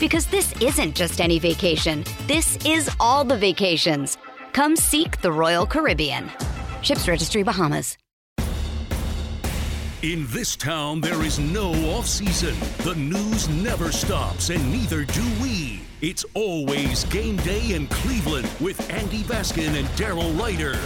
Because this isn't just any vacation. This is all the vacations. Come seek the Royal Caribbean. Ships Registry, Bahamas. In this town, there is no off-season. The news never stops, and neither do we. It's always game day in Cleveland with Andy Baskin and Daryl Ryder.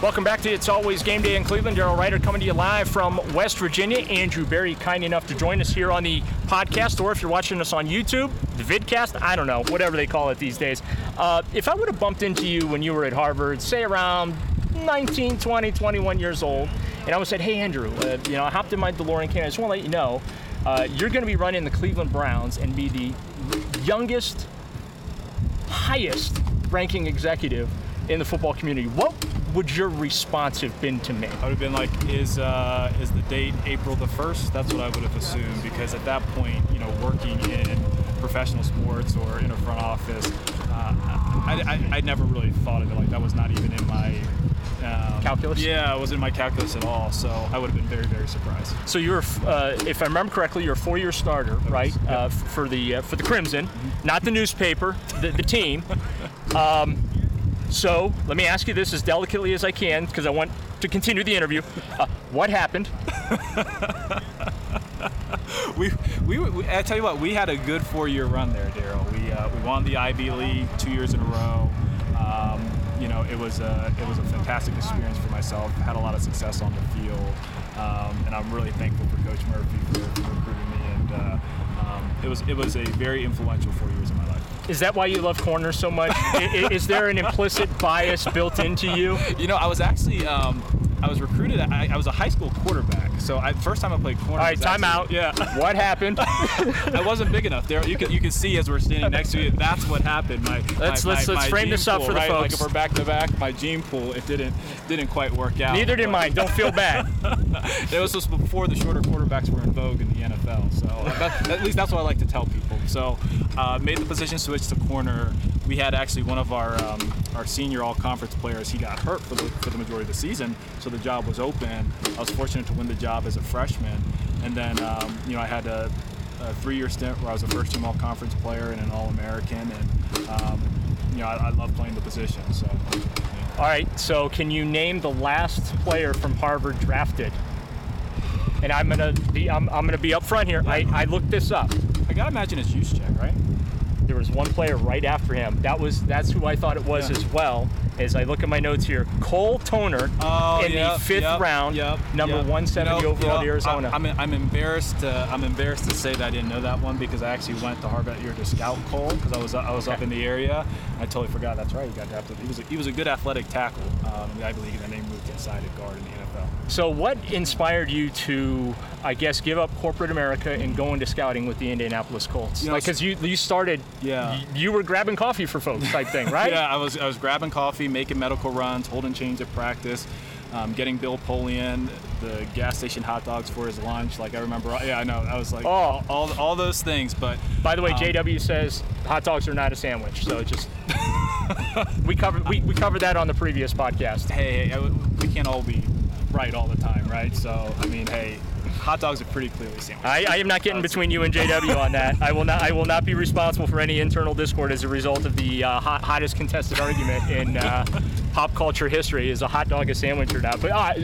Welcome back to It's Always Gameday in Cleveland. Daryl Ryder coming to you live from West Virginia. Andrew Berry kind enough to join us here on the podcast, or if you're watching us on YouTube, the vidcast, I don't know, whatever they call it these days. If I would have bumped into you when you were at Harvard, say around 19, 20, 21 years old, and I would have said, hey, Andrew, I hopped in my DeLorean can. I just want to let you know, you're going to be running the Cleveland Browns and be the youngest, highest ranking executive in the football community. What would your response have been to me? I would have been like, is the date April the 1st? That's what I would have assumed, because at that point, working in professional sports or in a front office, I never really thought of it. Like, that was not even in my calculus? Yeah, it wasn't in my calculus at all, so I would have been very, very surprised. So you were, if I remember correctly, you're a four-year starter, right? Yep. For the Crimson, not the newspaper, the team. So let me ask you this as delicately as I can, because I want to continue the interview. What happened? we I tell you what, we had a good four-year run there, Daryl. We won the Ivy League 2 years in a row. It was a fantastic experience for myself. Had a lot of success on the field, and I'm really thankful for Coach Murphy for recruiting me. And it was a very influential 4 years in my life. Is that why you love corners so much? Is there an implicit bias built into you? I was actually recruited. I was a high school quarterback, so first time I played corner. All right, time out. Yeah. What happened? I wasn't big enough. There, you can see as we're standing next to you. That's what happened. Let's frame this up for the folks. Like, if we're back to back, my gene pool it didn't quite work out. Neither did mine. Don't feel bad. It was just before the shorter quarterbacks were in vogue in the NFL. So at least that's what I like to tell people. So made the position switch to corner. We had actually one of our senior all-conference players. He got hurt for the majority of the season, so the job was open. I was fortunate to win the job as a freshman, and then I had a 3-year stint where I was a first-team all-conference player and an All-American, and I love playing the position. So, yeah. All right. So, can you name the last player from Harvard drafted? And I'm gonna be upfront here. Yeah. I looked this up. I gotta imagine it's Juszczyk, right? There was one player right after him. That's who I thought it was, yeah, as well. As I look at my notes here, Cole Toner in the fifth round, number 170 overall to Arizona. I'm embarrassed to say that I didn't know that one, because I actually went to Harvard that year to scout Cole, because I was up in the area. I totally forgot. That's right, he got drafted. He was a good athletic tackle in the Ivy League, and then he moved inside at guard in the NFL. So what inspired you to, I guess, give up corporate America and go into scouting with the Indianapolis Colts? Because you started, you were grabbing coffee for folks type thing, right? Yeah, I was grabbing coffee, making medical runs, holding chains at practice, getting Bill Polian the gas station hot dogs for his lunch. Like, I remember, yeah, I know, I was like, oh, all those things. But by the way, JW says hot dogs are not a sandwich, so just we covered that on the previous podcast. Hey, we can't all be right all the time, right? So, I mean, hey, hot dogs are pretty clearly sandwiches. I am not getting between you and JW on that. I will not be responsible for any internal discord as a result of the hottest contested argument in pop culture history. Is a hot dog a sandwich or not? But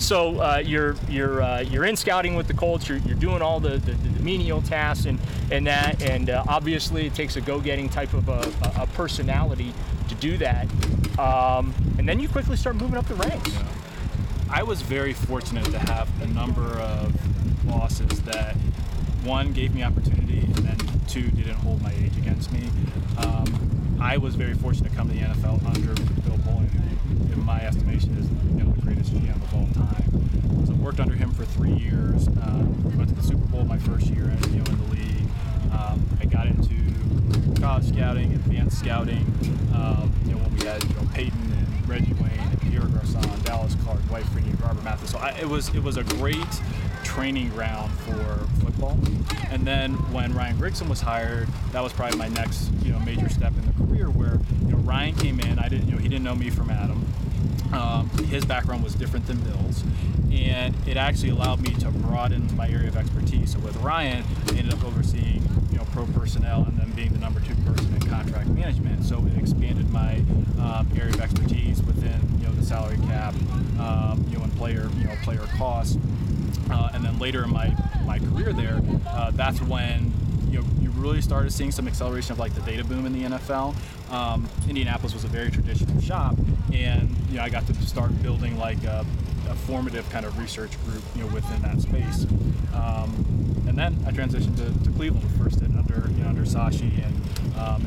so you're in scouting with the Colts. You're doing all the menial tasks and that, and obviously it takes a go-getting type of a personality to do that. And then you quickly start moving up the ranks. Yeah. I was very fortunate to have a number of bosses that, one, gave me opportunity, and then, two, didn't hold my age against me. I was very fortunate to come to the NFL under Bill Polian, who, in my estimation, is the greatest GM of all time. So I worked under him for 3 years. Went to the Super Bowl my first year in the league. I got into college scouting, advanced scouting, when we had Peyton and Reggie Wayne and Pierre Garcon, Dallas Clark, Dwight Freeney, Robert Mathis. So it was a great training ground for football. And then when Ryan Grigson was hired, that was probably my next major step in the career, where Ryan came in. I didn't he didn't know me from Adam. His background was different than Bill's, and it actually allowed me to broaden my area of expertise. So with Ryan, I ended up overseeing pro personnel and then being the number 2 person in contract management. So it expanded my area of expertise within the salary cap, and player costs. And then later in my career there, that's when you really started seeing some acceleration of the data boom in the NFL. Indianapolis was a very traditional shop, and I got to start building a formative kind of research group within that space. And then I transitioned to Cleveland first, and under Sashi and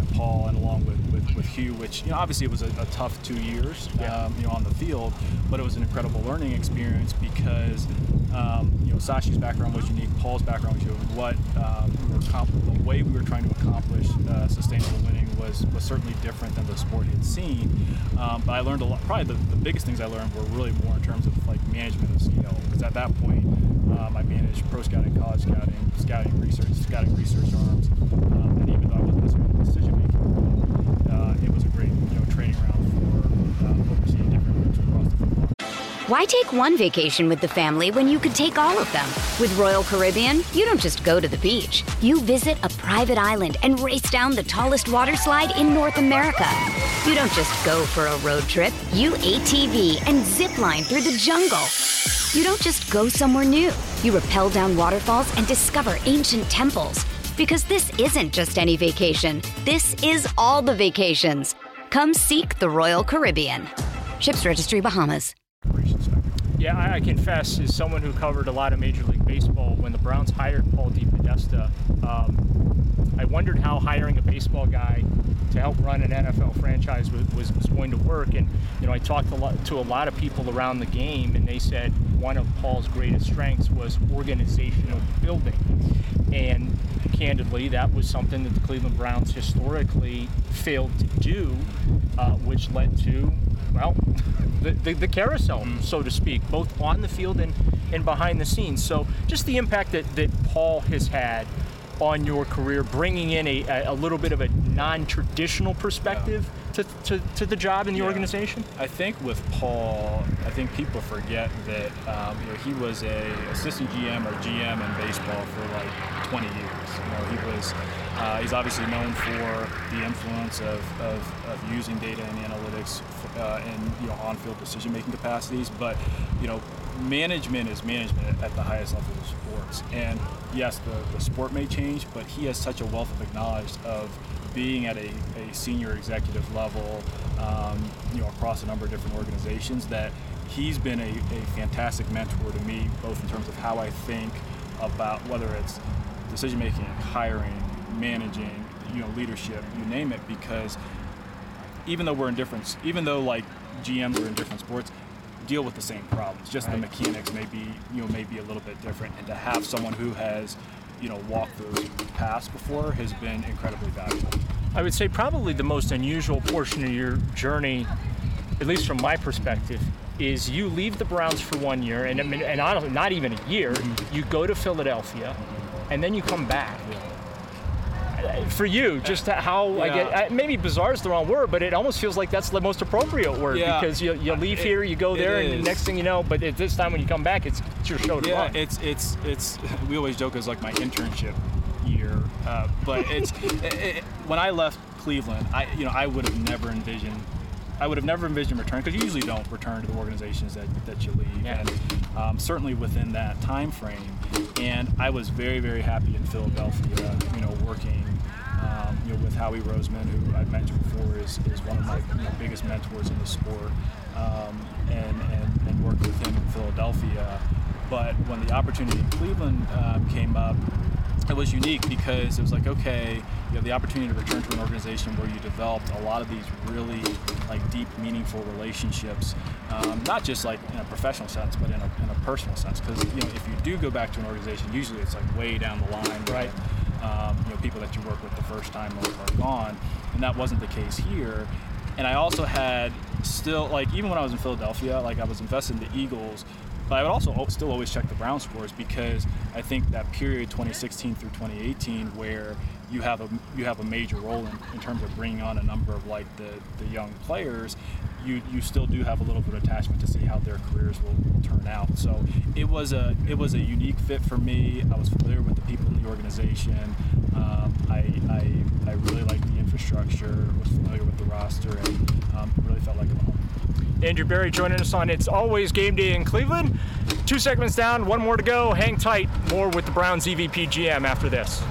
Paul, and along with Hugh, which obviously it was a tough 2 years, on the field, but it was an incredible learning experience because Sashi's background was unique, Paul's background was unique. The way we were trying to accomplish sustainable winning was certainly different than the sport had seen. But I learned a lot. Probably the biggest things I learned were really more in terms of management of scale, because at that point I managed pro scouting, college scouting, scouting research arms, and even though I wasn't necessarily decision making, it was a great training ground for overseeing different groups across the football. Why take one vacation with the family when you could take all of them? With Royal Caribbean, you don't just go to the beach. You visit a private island and race down the tallest water slide in North America. You don't just go for a road trip. You ATV and zip line through the jungle. You don't just go somewhere new. You rappel down waterfalls and discover ancient temples. Because this isn't just any vacation. This is all the vacations. Come seek the Royal Caribbean. Ships Registry, Bahamas. Yeah, I confess, as someone who covered a lot of Major League Baseball, when the Browns hired Paul DePodesta, I wondered how hiring a baseball guy to help run an NFL franchise was going to work. And I talked to a lot of people around the game, and they said one of Paul's greatest strengths was organizational building. And candidly, that was something that the Cleveland Browns historically failed to do, which led to, well, the carousel, so to speak, both on the field and behind the scenes. So just the impact that Paul has had on your career, bringing in a little bit of a non-traditional perspective to the job and the organization? I think with Paul, people forget that he was an assistant GM or GM in baseball for 20 years. He was he's obviously known for the influence of using data and analytics in on-field decision-making capacities, but management is management at the highest level of sports. And yes, the sport may change, but he has such a wealth of knowledge of being at a senior executive level, across a number of different organizations, that he's been a fantastic mentor to me, both in terms of how I think about whether it's decision-making, hiring, managing, leadership, you name it, because even though GMs are in different sports, deal with the same problems. Just right. The mechanics may be a little bit different, and to have someone who has walked those paths before has been incredibly valuable. I would say probably the most unusual portion of your journey, at least from my perspective, is you leave the Browns for 1 year, and honestly, not even a year. You go to Philadelphia, and then you come back. for you, just how I get, maybe bizarre is the wrong word, but it almost feels like that's the most appropriate word because you leave here, you go there, and the next thing you know, but at this time when you come back, it's your show to run. It's we always joke it's like my internship year, but it's when I left Cleveland, I would have never envisioned. I would have never envisioned return, because you usually don't return to the organizations that you leave, and certainly within that time frame. And I was very, very happy in Philadelphia, working with Howie Roseman, who I've mentioned before is one of my biggest mentors in the sport, and worked with him in Philadelphia. But when the opportunity in Cleveland came up, it was unique because it was like, okay, you have the opportunity to return to an organization where you developed a lot of these really deep, meaningful relationships, not just in a professional sense, but in a personal sense. Because if you do go back to an organization, usually it's way down the line, right? People that you work with the first time are gone, and that wasn't the case here. And I also had still even when I was in Philadelphia, I was invested in the Eagles. But I would also still always check the Brown scores, because I think that period 2016 through 2018 where you have a major role in terms of bringing on a number of the young players, you still do have a little bit of attachment to see how their careers will turn out. So it was a unique fit for me. I was familiar with the people in the organization. I really liked the infrastructure, was familiar with the roster, and really felt like a home. Andrew Berry joining us on It's Always Game Day in Cleveland. 2 segments down, 1 more to go. Hang tight. More with the Browns EVP GM after this.